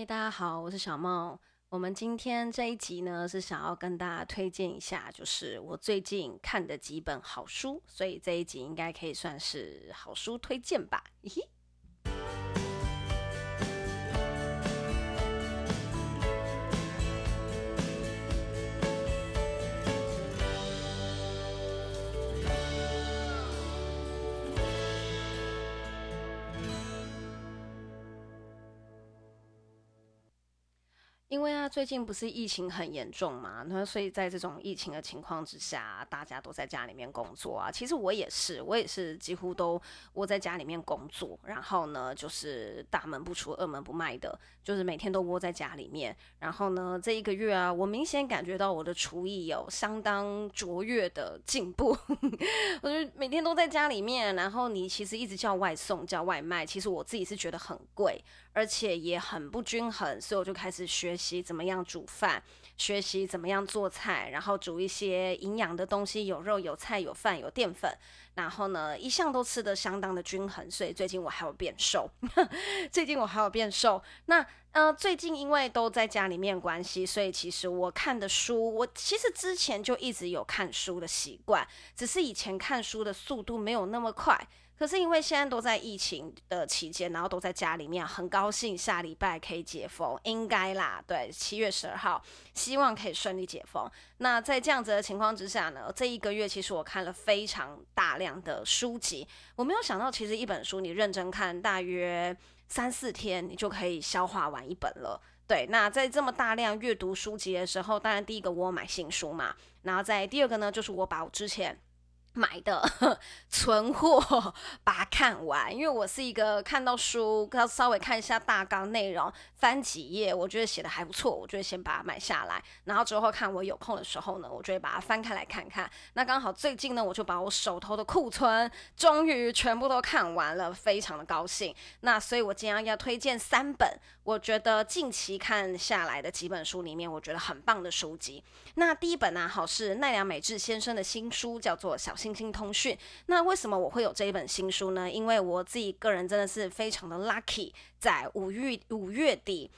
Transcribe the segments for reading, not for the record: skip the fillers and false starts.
嗨，大家好，我是小梦。我们今天这一集呢，是想要跟大家推荐一下，就是我最近看的几本好书，所以这一集应该可以算是好书推荐吧。嘿嘿，因为最近不是疫情很严重嘛，所以在这种疫情的情况之下，大家都在家里面工作啊。其实我也是几乎都窝在家里面工作，然后呢就是大门不出二门不迈的，就是每天都窝在家里面。然后呢这一个月啊，我明显感觉到我的厨艺有相当卓越的进步我就每天都在家里面，然后你其实一直叫外送叫外卖，其实我自己是觉得很贵，而且也很不均衡，所以我就开始学习怎么样煮饭，学习怎么样做菜，然后煮一些营养的东西，有肉有菜有饭有淀粉，然后呢一向都吃得相当的均衡，所以最近我还有变瘦。那最近因为都在家里面关系，所以其实我看的书，我其实之前就一直有看书的习惯，只是以前看书的速度没有那么快，可是因为现在都在疫情的期间，然后都在家里面，很高兴下礼拜可以解封，应该啦，对，7月12号，希望可以顺利解封。那在这样子的情况之下呢，这一个月其实我看了非常大量的书籍，我没有想到其实一本书你认真看大约3-4天你就可以消化完一本了。对，那在这么大量阅读书籍的时候，当然第一个我买新书嘛，然后再第二个呢，就是我把我之前买的存货把它看完，因为我是一个看到书要稍微看一下大纲内容，翻几页我觉得写的还不错，我就会先把它买下来，然后之后看我有空的时候呢，我就会把它翻开来看看。那刚好最近呢，我就把我手头的库存终于全部都看完了，非常的高兴。那所以我今天要推荐3本我觉得近期看下来的几本书里面我觉得很棒的书籍。那第一本呢，是奈良美智先生的新书，叫做《小星星通讯》。那为什么我会有这一本新书呢？因为我自己个人真的是非常的 lucky， 在5月底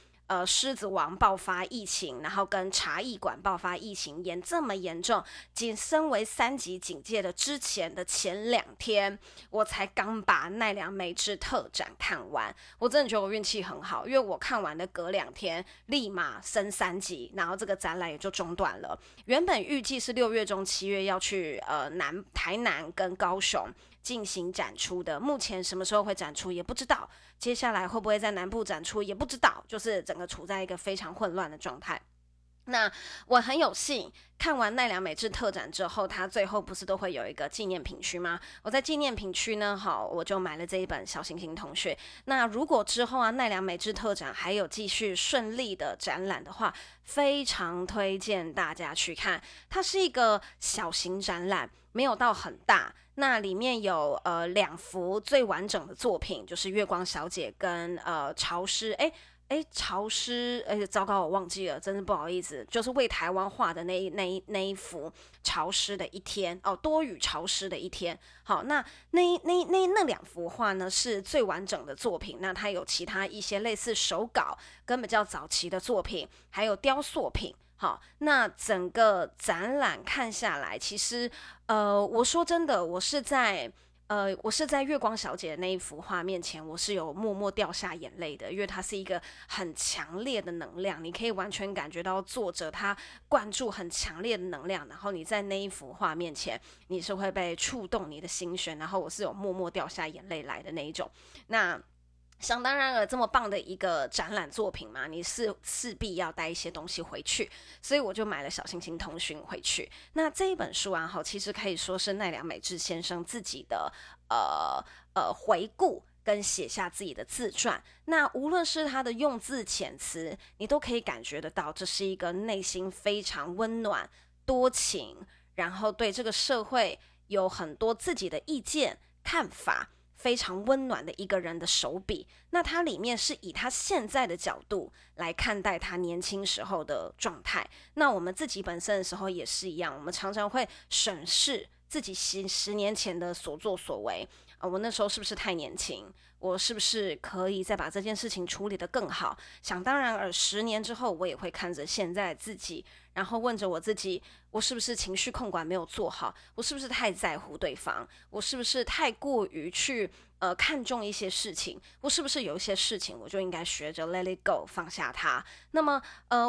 狮子王爆发疫情，然后跟茶艺馆爆发疫情这么严重，仅身为3级警戒的之前的前2天，我才刚把奈良美智特展看完。我真的觉得我运气很好，因为我看完的隔2天立马升3级，然后这个展览也就中断了。原本预计是6月中7月要去台南跟高雄进行展出的，目前什么时候会展出也不知道，接下来会不会在南部展出也不知道，就是整个处在一个非常混乱的状态。那我很有幸看完奈良美智特展之后，他最后不是都会有一个纪念品区吗？我在纪念品区呢，我就买了这一本《小星星同学》。那如果之后奈良美智特展还有继续顺利的展览的话，非常推荐大家去看。它是一个小型展览，没有到很大。那里面有2幅最完整的作品，就是《月光小姐》跟潮湿，我忘记了，真是不好意思，就是为台湾画的那一幅潮湿的一天，多雨潮湿的一天。好，那2幅画呢是最完整的作品，那它有其他一些类似手稿跟比较早期的作品，还有雕塑品。好，那整个展览看下来，其实我说真的，我是在月光小姐的那一幅画面前，我是有默默掉下眼泪的，因为它是一个很强烈的能量，你可以完全感觉到作者他灌注很强烈的能量，然后你在那一幅画面前，你是会被触动你的心弦，然后我是有默默掉下眼泪来的那一种。那想当然了，这么棒的一个展览作品嘛，你势必要带一些东西回去，所以我就买了《小星星通讯》回去。那这一本书啊，其实可以说是奈良美智先生自己的回顾跟写下自己的自传。那无论是他的用字遣词，你都可以感觉得到，这是一个内心非常温暖、多情，然后对这个社会有很多自己的意见、看法，非常温暖的一个人的手笔。那它里面是以他现在的角度来看待他年轻时候的状态。那我们自己本身的时候也是一样，我们常常会审视自己10年前的所作所为，我那时候是不是太年轻，我是不是可以再把这件事情处理得更好。想当然而10年之后，我也会看着现在自己，然后问着我自己，我是不是情绪控管没有做好，我是不是太在乎对方，我是不是太过于去看重一些事情，我是不是有一些事情我就应该学着 let it go， 放下它。那么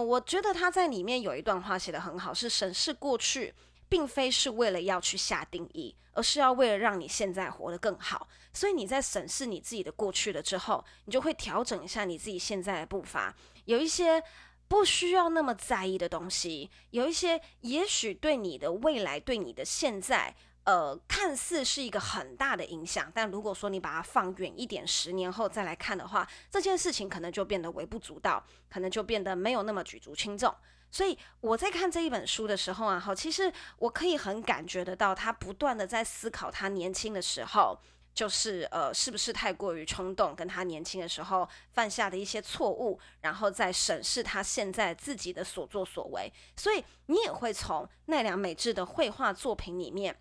我觉得他在里面有一段话写得很好，是审视过去并非是为了要去下定义，而是要为了让你现在活得更好。所以你在审视你自己的过去了之后，你就会调整一下你自己现在的步伐，有一些不需要那么在意的东西，有一些也许对你的未来，对你的现在看似是一个很大的影响，但如果说你把它放远一点，10年后再来看的话，这件事情可能就变得微不足道，可能就变得没有那么举足轻重。所以我在看这一本书的时候啊，其实我可以很感觉得到他不断的在思考他年轻的时候就是是不是太过于冲动，跟他年轻的时候犯下的一些错误，然后再审视他现在自己的所作所为。所以你也会从奈良美智的绘画作品里面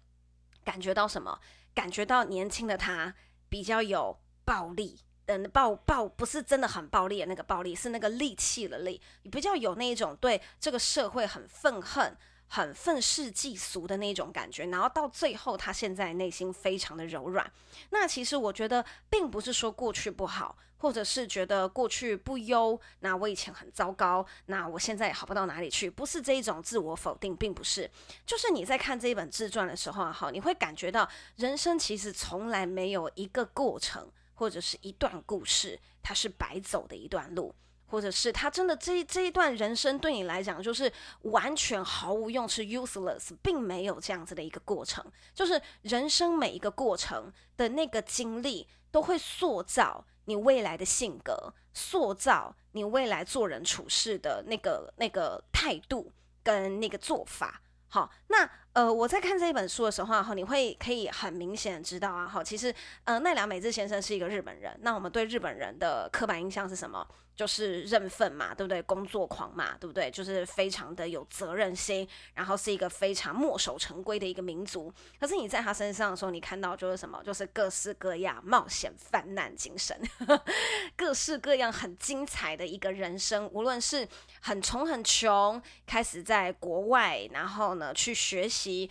感觉到什么？感觉到年轻的他比较有暴力的暴，不是真的很暴力的那个暴力，是那个戾气的戾，比较有那一种对这个社会很愤恨，很愤世嫉俗的那种感觉，然后到最后他现在内心非常的柔软。那其实我觉得并不是说过去不好，或者是觉得过去不优，那我以前很糟糕，那我现在也好不到哪里去，不是这一种自我否定，并不是。就是你在看这一本自传的时候啊，你会感觉到人生其实从来没有一个过程或者是一段故事它是白走的一段路，或者是他真的这一段人生对你来讲就是完全毫无用，是 useless， 并没有这样子的一个过程。就是人生每一个过程的那个经历都会塑造你未来的性格，塑造你未来做人处事的那个态度跟那个做法。好，那我在看这一本书的时候啊，你会可以很明显知道啊，其实奈良美智先生是一个日本人。那我们对日本人的刻板印象是什么？就是认份嘛，对不对？工作狂嘛，对不对？就是非常的有责任心，然后是一个非常墨守成规的一个民族。可是你在他身上的时候，你看到就是什么？就是各式各样冒险犯难精神，各式各样很精彩的一个人生。无论是很穷很穷，开始在国外，然后呢去学习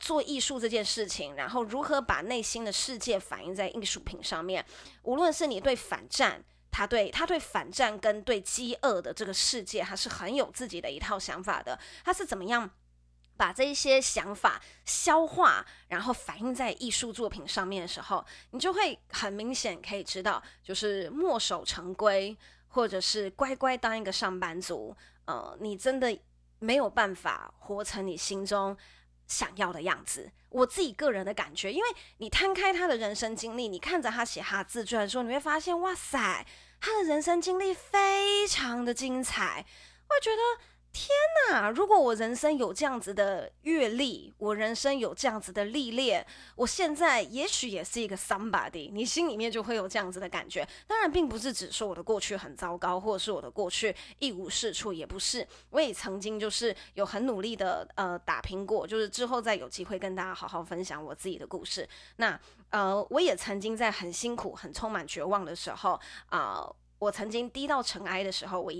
做艺术这件事情，然后如何把内心的世界反映在艺术品上面。无论是你对反战，他对反战跟对饥饿的这个世界，他是很有自己的一套想法的。他是怎么样把这一些想法消化，然后反映在艺术作品上面的时候，你就会很明显可以知道，就是墨守成规，或者是乖乖当一个上班族，你真的没有办法活成你心中想要的样子。我自己个人的感觉，因为你摊开他的人生经历，你看着他写他自传的时候，你会发现，哇塞，他的人生经历非常的精彩。我觉得天哪，如果我人生有这样子的阅历，我人生有这样子的历练，我现在也许也是一个 somebody。 你心里面就会有这样子的感觉。当然并不是只说我的过去很糟糕，或者是我的过去一无是处，也不是。我也曾经就是有很努力的打拼过，就是之后再有机会跟大家好好分享我自己的故事。那我也曾经在很辛苦，很充满绝望的时候我曾经低到尘埃的时候，我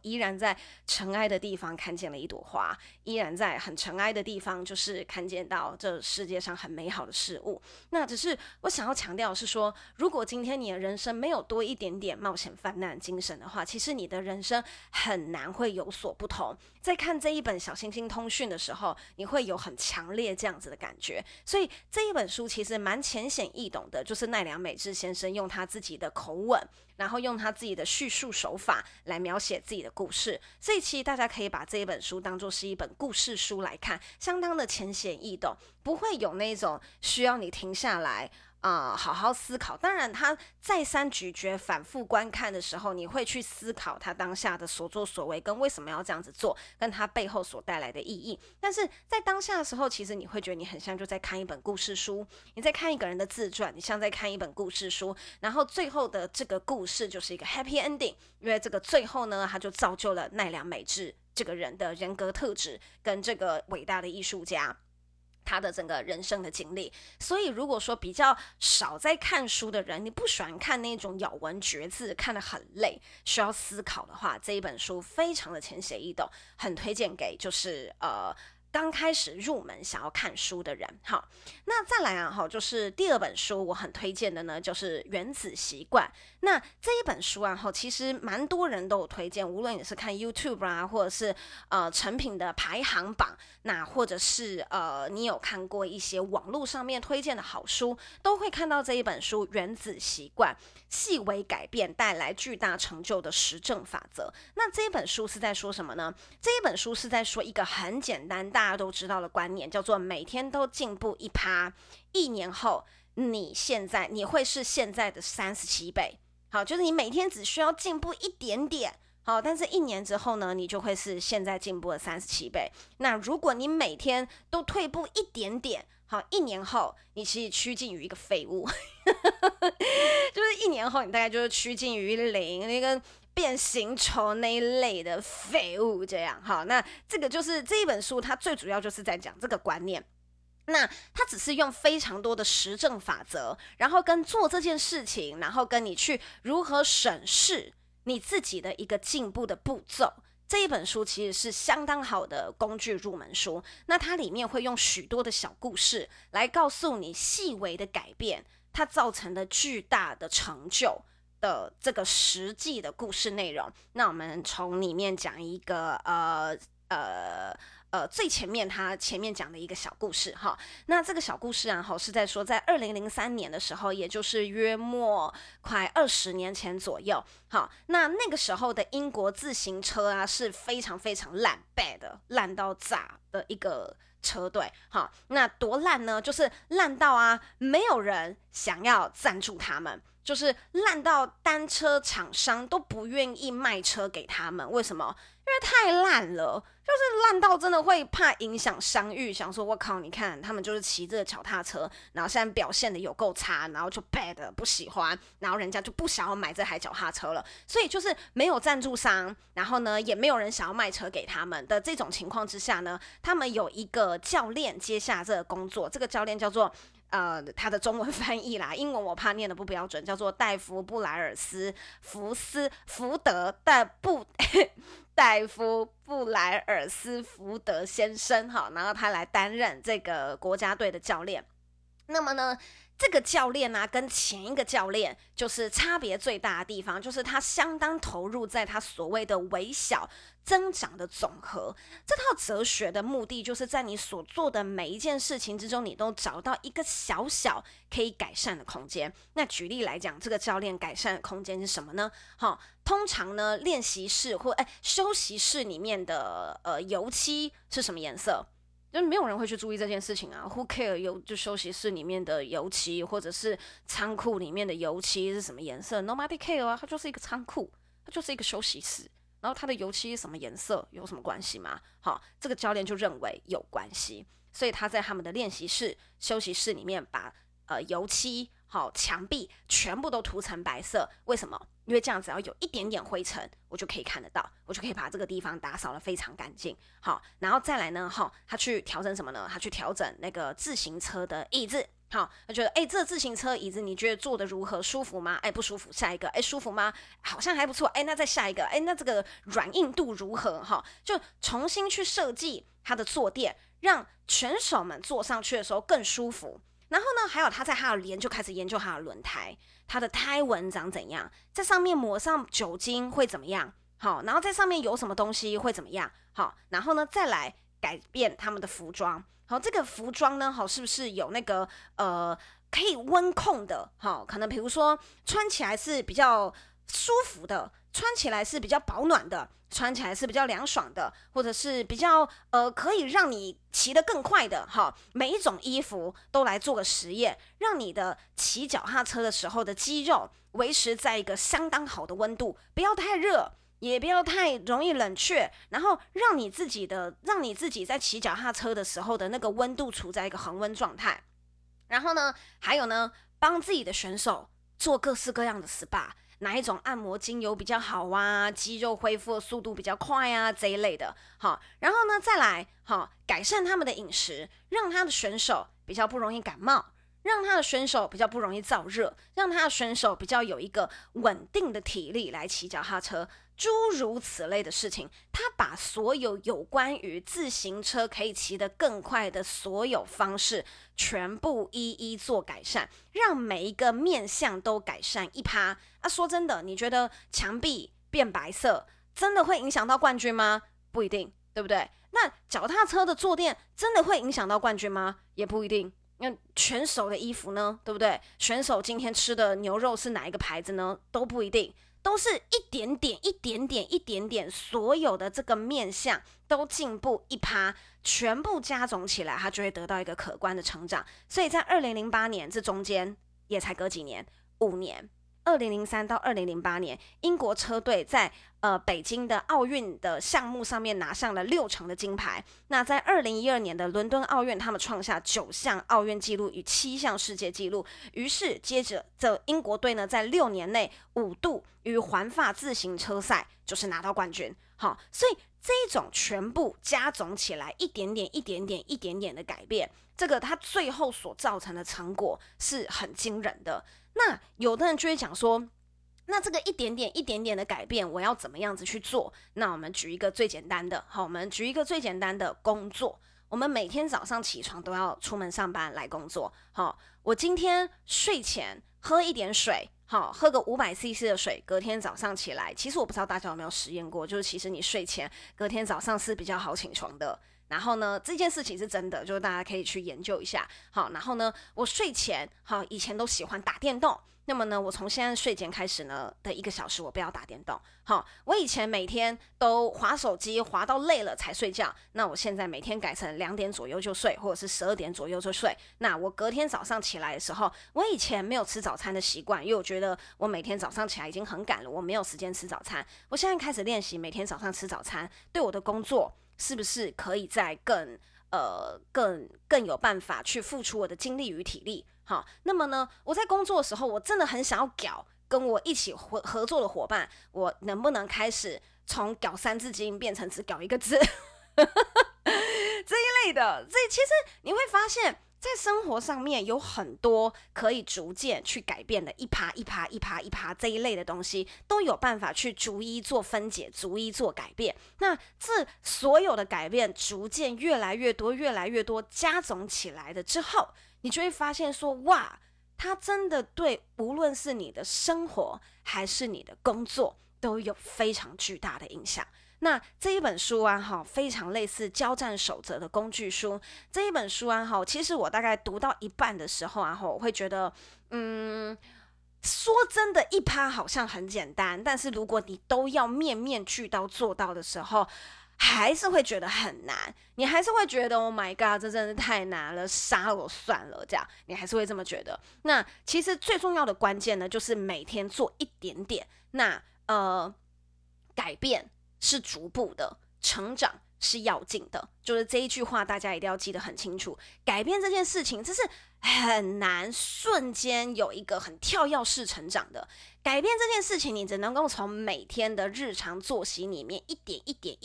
依然在尘埃的地方看见了一朵花，依然在很尘埃的地方就是看见到这世界上很美好的事物。那只是我想要强调的是说，如果今天你的人生没有多一点点冒险犯难精神的话，其实你的人生很难会有所不同。在看这一本小星星通讯的时候，你会有很强烈这样子的感觉。所以这一本书其实蛮浅显易懂的，就是奈良美智先生用他自己的口吻，然后用他自己的叙述手法来描写自己的故事。这一期大家可以把这一本书当作是一本故事书来看，相当的浅显易懂，不会有那种需要你停下来好好思考。当然他再三咀嚼，反复观看的时候，你会去思考他当下的所作所为，跟为什么要这样子做，跟他背后所带来的意义。但是在当下的时候，其实你会觉得你很像就在看一本故事书，你在看一个人的自传，你像在看一本故事书，然后最后的这个故事就是一个 happy ending。 因为这个最后呢，他就造就了奈良美智这个人的人格特质跟这个伟大的艺术家。他的整个人生的经历。所以如果说比较少在看书的人，你不喜欢看那种咬文嚼字看得很累需要思考的话，这一本书非常的浅显易懂，很推荐给就是刚开始入门想要看书的人。好，那再来啊，就是第二本书我很推荐的呢，就是《原子习惯》。那这一本书啊，其实蛮多人都有推荐，无论你是看 YouTube 啊，或者是成品的排行榜，那或者是你有看过一些网络上面推荐的好书，都会看到这一本书《原子习惯：细微改变带来巨大成就的实证法则》。那这一本书是在说什么呢？这一本书是在说一个很简单的大家都知道的观念，叫做每天都进步1%，1年后你会是现在的37倍。好，就是你每天只需要进步一点点，好，但是1年之后呢，你就会是现在进步的37倍。那如果你每天都退步一点点，好，1年后你其实趋近于一个废物就是1年后你大概就是趋近于0，那个变形虫那一类的废物这样。好，那这个就是这一本书它最主要就是在讲这个观念。那它只是用非常多的实证法则，然后跟做这件事情，然后跟你去如何审视你自己的一个进步的步骤。这一本书其实是相当好的工具入门书，那它里面会用许多的小故事来告诉你细微的改变它造成的巨大的成就的这个实际的故事内容。那我们从里面讲一个最前面他前面讲的一个小故事哈。那这个小故事啊，是在说在2003年的时候，也就是约莫快20年前左右。好，那个时候的英国自行车啊是非常非常烂 烂到炸的一个车队。好，那多烂呢？就是烂到啊，没有人想要赞助他们。就是烂到单车厂商都不愿意卖车给他们，为什么？因为太烂了，就是烂到真的会怕影响商誉，想说我靠，你看他们就是骑着脚踏车，然后现在表现的有够差，然后就 不喜欢，然后人家就不想要买这台脚踏车了，所以就是没有赞助商，然后呢也没有人想要卖车给他们的这种情况之下呢，他们有一个教练接下这个工作，这个教练叫做他的中文翻译啦，英文我怕念的不标准，叫做戴夫·布莱尔斯福德戴夫·布莱尔斯福德先生。好，然后他来担任这个国家队的教练。那么呢，这个教练啊跟前一个教练就是差别最大的地方，就是他相当投入在他所谓的微小增长的总和。这套哲学的目的就是在你所做的每一件事情之中，你都找到一个小小可以改善的空间。那举例来讲，这个教练改善的空间是什么呢？通常呢练习室或休息室里面的油漆是什么颜色，就没有人会去注意这件事情啊 ，Who care 就休息室里面的油漆，或者是仓库里面的油漆是什么颜色 ，Nobody care 啊，它就是一个仓库，它就是一个休息室，然后它的油漆什么颜色有什么关系吗？好，这个教练就认为有关系，所以他在他们的练习室、休息室里面把油漆好墙壁全部都涂成白色，为什么？因为这样只要有一点点灰尘我就可以看得到，我就可以把这个地方打扫得非常干净。好，然后再来呢，他去调整什么呢？他去调整那个自行车的椅子。好，他觉得这自行车椅子你觉得坐得如何，舒服吗？不舒服，下一个。舒服吗？好像还不错。那再下一个。那这个软硬度如何？就重新去设计他的坐垫，让选手们坐上去的时候更舒服。然后呢，还有他在他的研究开始研究他的轮胎，他的胎纹长怎样，在上面抹上酒精会怎么样，好，然后在上面有什么东西会怎么样，好，然后呢再来改变他们的服装，好，这个服装呢，好，是不是有那个可以温控的，好，可能比如说穿起来是比较舒服的，穿起来是比较保暖的，穿起来是比较凉爽的，或者是比较可以让你骑得更快的。好，每一种衣服都来做个实验，让你的骑脚踏车的时候的肌肉维持在一个相当好的温度，不要太热也不要太容易冷却，然后让你自己在骑脚踏车的时候的那个温度处在一个恒温状态。然后呢还有呢，帮自己的选手做各式各样的 SPA，哪一种按摩精油比较好啊，肌肉恢复的速度比较快啊这一类的。好，然后呢再来好改善他们的饮食，让他的选手比较不容易感冒，让他的选手比较不容易燥热，让他的选手比较有一个稳定的体力来骑脚踏车，诸如此类的事情。他把所有有关于自行车可以骑得更快的所有方式全部一一做改善，让每一个面向都改善1%。说真的，你觉得墙壁变白色真的会影响到冠军吗？不一定，对不对？那脚踏车的坐垫真的会影响到冠军吗？也不一定。那选手的衣服呢，对不对？选手今天吃的牛肉是哪一个牌子呢？都不一定。都是一点点，所有的这个面向都进步1%，全部加总起来，他就会得到一个可观的成长。所以在2008年，这中间也才隔几年，5年。2003到2008年，英国车队在北京的奥运的项目上面拿上了6成的金牌。那在2012年的伦敦奥运，他们创下9项奥运纪录与7项世界纪录。于是接着这英国队呢，在6年内5度于环法自行车赛就是拿到冠军。好，所以这一种全部加总起来，一点点的改变，这个它最后所造成的成果是很惊人的。那有的人就会讲说，那这个一点点的改变，我要怎么样子去做？那我们举一个最简单的，好，我们举一个最简单的工作。我们每天早上起床都要出门上班来工作，好，我今天睡前喝一点水，好，喝个 500cc 的水，隔天早上起来，其实我不知道大家有没有实验过，就是其实你睡前隔天早上是比较好起床的。然后呢，这件事情是真的，就是大家可以去研究一下。好，然后呢，我睡前好以前都喜欢打电动，那么呢，我从现在睡前开始呢的1个小时我不要打电动。好，我以前每天都滑手机滑到累了才睡觉，那我现在每天改成2点左右就睡，或者是12点左右就睡。那我隔天早上起来的时候，我以前没有吃早餐的习惯，因为我觉得我每天早上起来已经很赶了，我没有时间吃早餐。我现在开始练习每天早上吃早餐，对我的工作是不是可以再更有办法去付出我的精力与体力？好，那么呢，我在工作的时候，我真的很想要搞跟我一起合作的伙伴，我能不能开始从搞3字经变成只搞1个字这一类的？所以其实你会发现，在生活上面有很多可以逐渐去改变的1%这一类的东西，都有办法去逐一做分解，逐一做改变。那这所有的改变逐渐越来越多加总起来的之后，你就会发现说，哇，它真的对无论是你的生活还是你的工作都有非常巨大的影响。那这一本书啊，非常类似交战守则的工具书。这一本书啊，其实我大概读到1半的时候啊，我会觉得，说真的1%好像很简单，但是如果你都要面面俱到做到的时候，还是会觉得很难，你还是会觉得 Oh my god， 这真是太难了，杀我算了，这样你还是会这么觉得。那其实最重要的关键呢，就是每天做1点点。那改变是逐步的，成长是要进的，就是这一句话大家一定要记得很清楚。改变这件事情，这是很难瞬间有一个很跳跃式成长的。改变这件事情，你只能够从每天的日常作息里面一点一点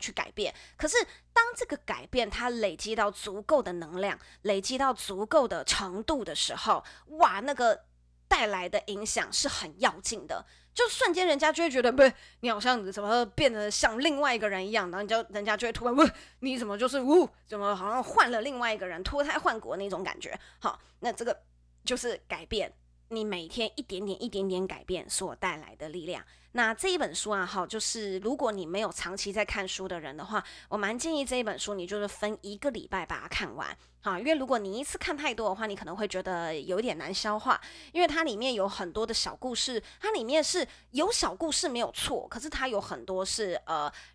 去改变。可是当这个改变它累积到足够的能量，累积到足够的程度的时候，哇，那个带来的影响是很要进的。就瞬间人家就会觉得，不，你好像怎么变得像另外一个人一样，然后人家就会突然问你怎么就是怎么好像换了另外一个人，脱胎换骨那种感觉。好，那这个就是改变，你每天一点点改变所带来的力量。那这一本书啊，好，就是如果你没有长期在看书的人的话，我蛮建议这一本书你就是分1个礼拜把它看完。好，因为如果你一次看太多的话，你可能会觉得有点难消化，因为它里面有很多的小故事，它里面是有小故事没有错，可是它有很多是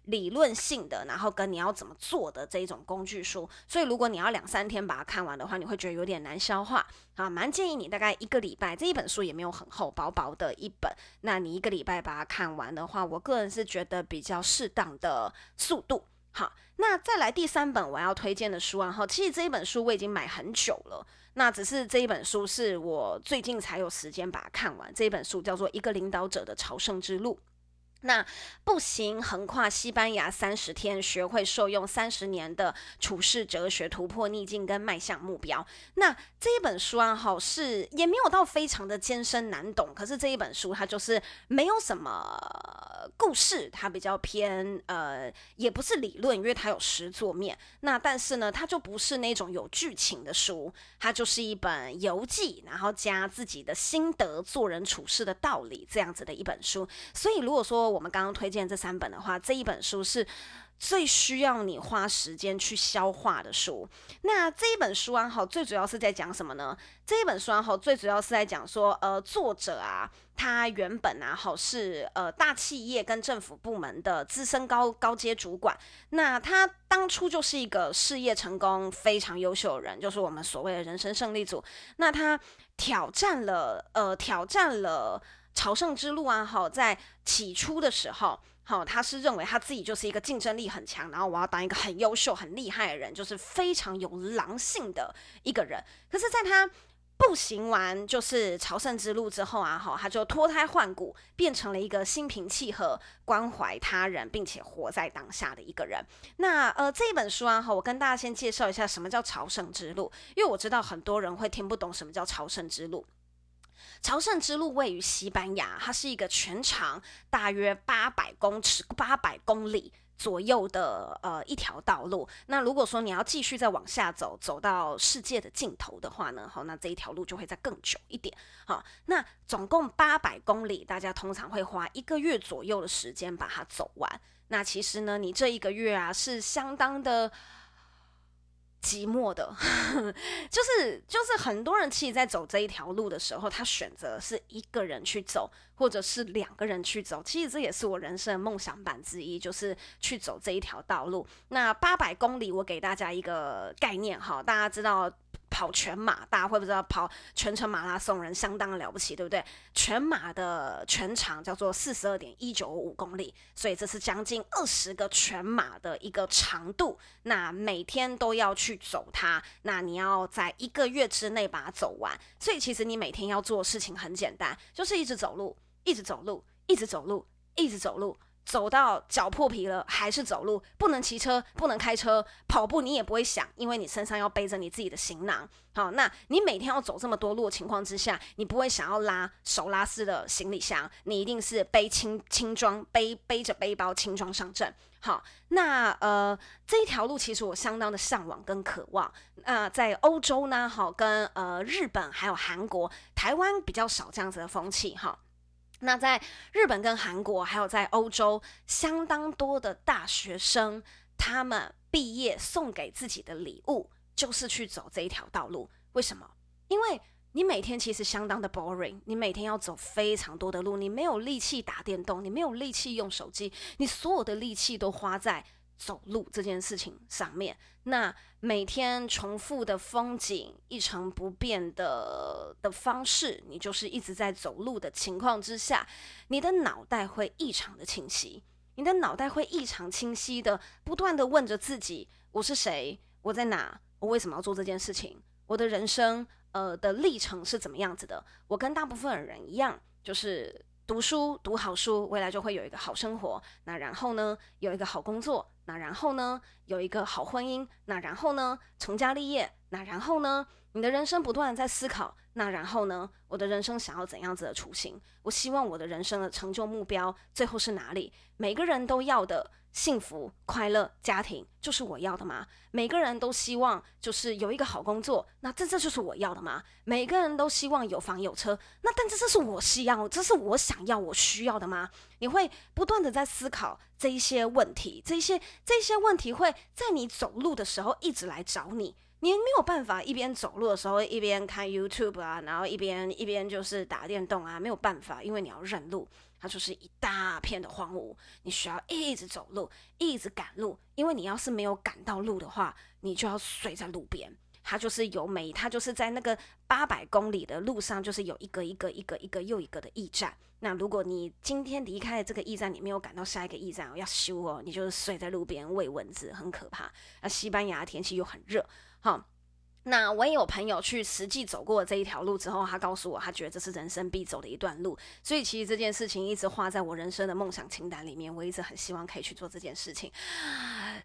理论性的，然后跟你要怎么做的这一种工具书。所以如果你要2-3天把它看完的话，你会觉得有点难消化。好，蛮建议你大概1个礼拜，这一本书也没有很厚，薄薄的一本，那你1个礼拜把它看完的话，我个人是觉得比较适当的速度。好，那再来第3本我要推荐的书啊，其实这一本书我已经买很久了，那只是这一本书是我最近才有时间把它看完，这一本书叫做《一个领导者的朝圣之路》。那步行横跨西班牙30天，学会受用30年的处世哲学，突破逆境跟迈向目标。那这一本书啊，是也没有到非常的艰深难懂，可是这一本书它就是没有什么故事，它比较偏也不是理论，因为它有实作面。那但是呢，它就不是那种有剧情的书，它就是一本游记，然后加自己的心得、做人处事的道理这样子的一本书。所以如果说我们刚刚推荐这3本的话，这一本书是最需要你花时间去消化的书。那这一本书啊，最主要是在讲什么呢？这一本书啊，最主要是在讲说，作者啊，他原本啊，是大企业跟政府部门的资深高阶主管。那他当初就是一个事业成功、非常优秀的人，就是我们所谓的人生胜利组。那他挑战了朝圣之路啊，在起初的时候，他是认为他自己就是一个竞争力很强，然后我要当一个很优秀、很厉害的人，就是非常有狼性的一个人。可是，在他步行完就是朝圣之路之后啊，他就脱胎换骨，变成了一个心平气和、关怀他人，并且活在当下的一个人。那这一本书啊，我跟大家先介绍一下什么叫朝圣之路，因为我知道很多人会听不懂什么叫朝圣之路。朝圣之路位于西班牙，它是一个全长大约800公里左右的一条道路。那如果说你要继续再往下走，走到世界的尽头的话呢，那这一条路就会再更久一点。那总共800公里，大家通常会花1个月左右的时间把它走完。那其实呢，你这1个月啊，是相当的寂寞的就是很多人其实在走这一条路的时候，他选择是1个人去走，或者是2个人去走。其实这也是我人生的梦想版之一，就是去走这一条道路。那800公里，我给大家一个概念，大家知道跑全马，大家会不知道跑全程马拉松人相当的了不起，对不对？全马的全长叫做 42.195 公里，所以这是将近20个全马的一个长度。那每天都要去走它，那你要在1个月之内把它走完。所以其实你每天要做的事情很简单，就是一直走路，走到脚破皮了还是走路，不能骑车，不能开车，跑步你也不会想，因为你身上要背着你自己的行囊。好，那你每天要走这么多路的情况之下，你不会想要拉手拉式的行李箱，你一定是轻装，背着背包轻装上阵。好，那这一条路其实我相当的向往跟渴望。在欧洲呢，跟日本还有韩国，台湾比较少这样子的风气。那在日本跟韩国还有在欧洲，相当多的大学生，他们毕业送给自己的礼物就是去走这一条道路。为什么？因为你每天其实相当的 boring， 你每天要走非常多的路，你没有力气打电动，你没有力气用手机，你所有的力气都花在走路这件事情上面。那每天重复的风景，一成不变的方式，你就是一直在走路的情况之下，你的脑袋会异常的清晰，你的脑袋会异常清晰的不断的问着自己，我是谁，我在哪，我为什么要做这件事情，我的人生的历程是怎么样子的。我跟大部分人一样，就是读书，读好书，未来就会有一个好生活。那然后呢，有一个好工作。那然后呢，有一个好婚姻。那然后呢，成家立业。那然后呢，你的人生不断在思考。那然后呢，我的人生想要怎样子的雏形？我希望我的人生的成就目标最后是哪里？每个人都要的幸福、快乐、家庭，就是我要的吗？每个人都希望就是有一个好工作，那这就是我要的吗？每个人都希望有房有车，那但这是我需要，这是我想要、我需要的吗？你会不断的在思考这一些问题，这些问题会在你走路的时候一直来找你。你没有办法一边走路的时候一边看 YouTube 啊，然后一边就是打电动啊，没有办法，因为你要认路，它就是一大片的荒芜，你需要一直走路，一直赶路，因为你要是没有赶到路的话，你就要睡在路边。它就是在那个800公里的路上，就是有一个又一个的驿站。那如果你今天离开了这个驿站，你没有赶到下一个驿站，要修哦，你就是睡在路边喂蚊子，很可怕。那西班牙天气又很热，那我也有朋友去实际走过这一条路之后，他告诉我他觉得这是人生必走的一段路，所以其实这件事情一直画在我人生的梦想清单里面，我一直很希望可以去做这件事情，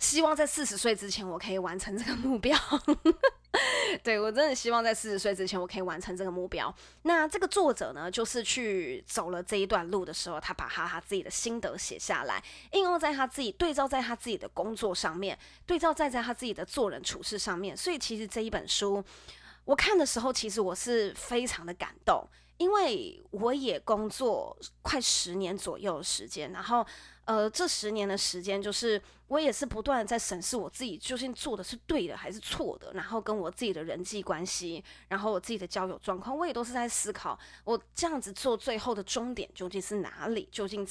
希望在40岁之前我可以完成这个目标对，我真的希望在40岁之前我可以完成这个目标。那这个作者呢，就是去走了这一段路的时候，他把他自己的心得写下来，应用在他自己，对照在他自己的工作上面，对照在他自己的做人处事上面。所以其实这一本书我看的时候，其实我是非常的感动，因为我也工作快10年左右的时间，然后这10年的时间，就是我也是不断的在审视我自己究竟做的是对的还是错的，然后跟我自己的人际关系，然后我自己的交友状况，我也都是在思考我这样子做最后的终点究竟是哪里，究竟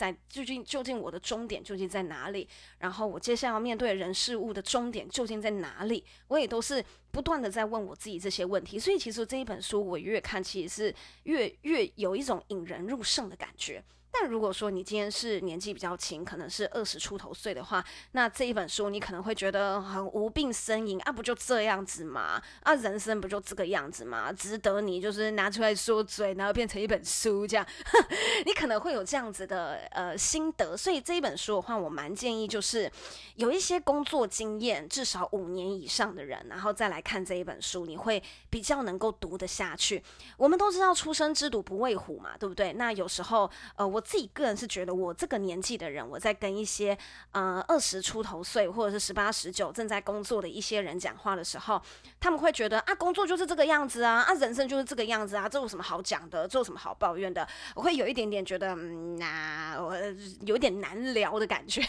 我的终点究竟在哪里，然后我接下来要面对人事物的终点究竟在哪里，我也都是不断的在问我自己这些问题。所以其实这一本书我越看其实是越有一种引人入胜的感觉。但如果说你今天是年纪比较轻，可能是20出头岁的话，那这一本书你可能会觉得很无病呻吟啊，不就这样子嘛，啊，人生不就这个样子嘛，值得你就是拿出来说嘴，然后变成一本书这样你可能会有这样子的心得。所以这一本书的话，我蛮建议就是有一些工作经验至少5年以上的人，然后再来看这一本书，你会比较能够读得下去。我们都知道初生之犊不畏虎嘛，对不对？那有时候我自己个人是觉得，我这个年纪的人，我在跟一些20出头岁或者是18、19正在工作的一些人讲话的时候，他们会觉得啊，工作就是这个样子啊，啊，人生就是这个样子啊，这有什么好讲的，这有什么好抱怨的？我会有一点点觉得，我有点难聊的感觉。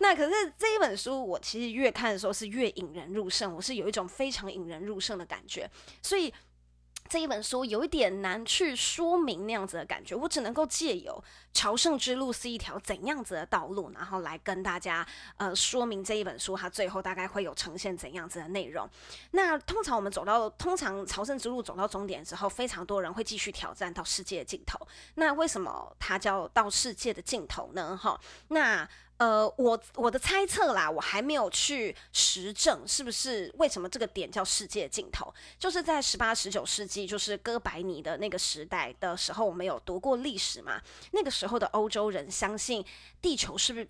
那可是这一本书，我其实越看的时候是越引人入胜，我是有一种非常引人入胜的感觉，所以。这一本书有一点难去说明那样子的感觉，我只能够借由朝圣之路是一条怎样子的道路，然后来跟大家说明这一本书它最后大概会有呈现怎样子的内容。那通常朝圣之路走到终点之后，非常多人会继续挑战到世界的尽头。那为什么它叫到世界的尽头呢？那我的猜测啦，我还没有去实证是不是为什么这个点叫世界尽头，就是在18、19世纪，就是哥白尼的那个时代的时候，我们有读过历史嘛，那个时候的欧洲人相信地球是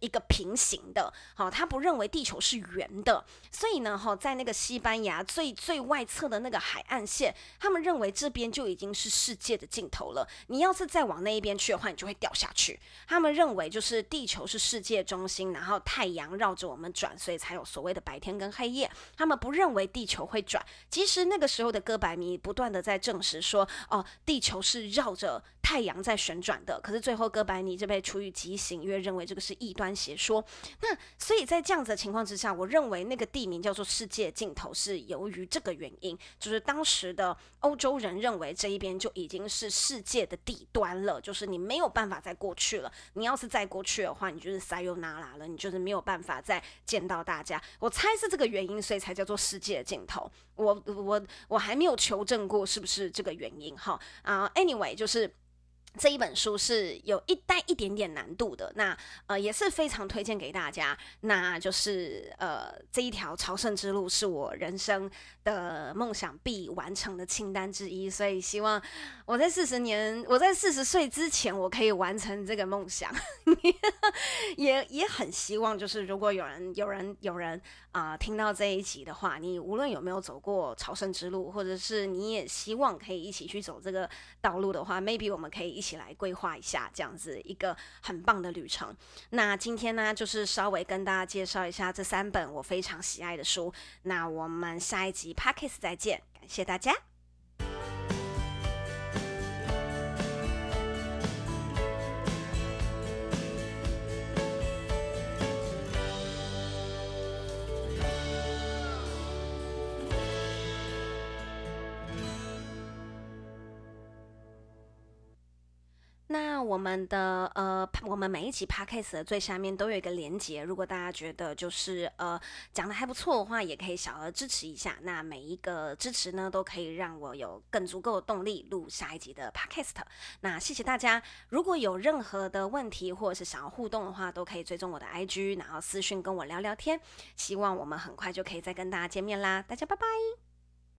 一个平行的，他不认为地球是圆的，所以呢，在那个西班牙最外侧的那个海岸线，他们认为这边就已经是世界的尽头了，你要是再往那一边去的话，你就会掉下去。他们认为就是地球是世界中心，然后太阳绕着我们转，所以才有所谓的白天跟黑夜。他们不认为地球会转。其实那个时候的哥白尼不断的在证实说，哦，地球是绕着太阳在旋转的。可是最后哥白尼就被处以极刑，因为认为这个是异端邪说。那所以在这样子的情况之下，我认为那个地名叫做世界尽头是由于这个原因，就是当时的欧洲人认为这一边就已经是世界的底端了，就是你没有办法再过去了，你要是再过去的话，你就是sayonara了，你就是没有办法再见到大家。我猜是这个原因，所以才叫做世界的尽头。我还没有求证过是不是这个原因哈啊。Anyway， 就是。这一本书是有一带一点点难度的，那也是非常推荐给大家。那就是这一条朝圣之路是我人生的梦想必完成的清单之一，所以希望我在40岁之前我可以完成这个梦想也很希望就是如果有人听到这一集的话，你无论有没有走过朝圣之路，或者是你也希望可以一起去走这个道路的话， maybe 我们可以一起来规划一下这样子一个很棒的旅程。那今天呢，就是稍微跟大家介绍一下这3本我非常喜爱的书。那我们下一集 Podcast 再见，感谢大家。那那我们的我们每一期 podcast 的最下面都有一个连结，如果大家觉得就是讲的还不错的话，也可以小额支持一下。那每一个支持呢，都可以让我有更足够的动力录下一集的 podcast。那谢谢大家，如果有任何的问题或者是想要互动的话，都可以追踪我的 IG， 然后私讯跟我聊聊天。希望我们很快就可以再跟大家见面啦，大家拜拜。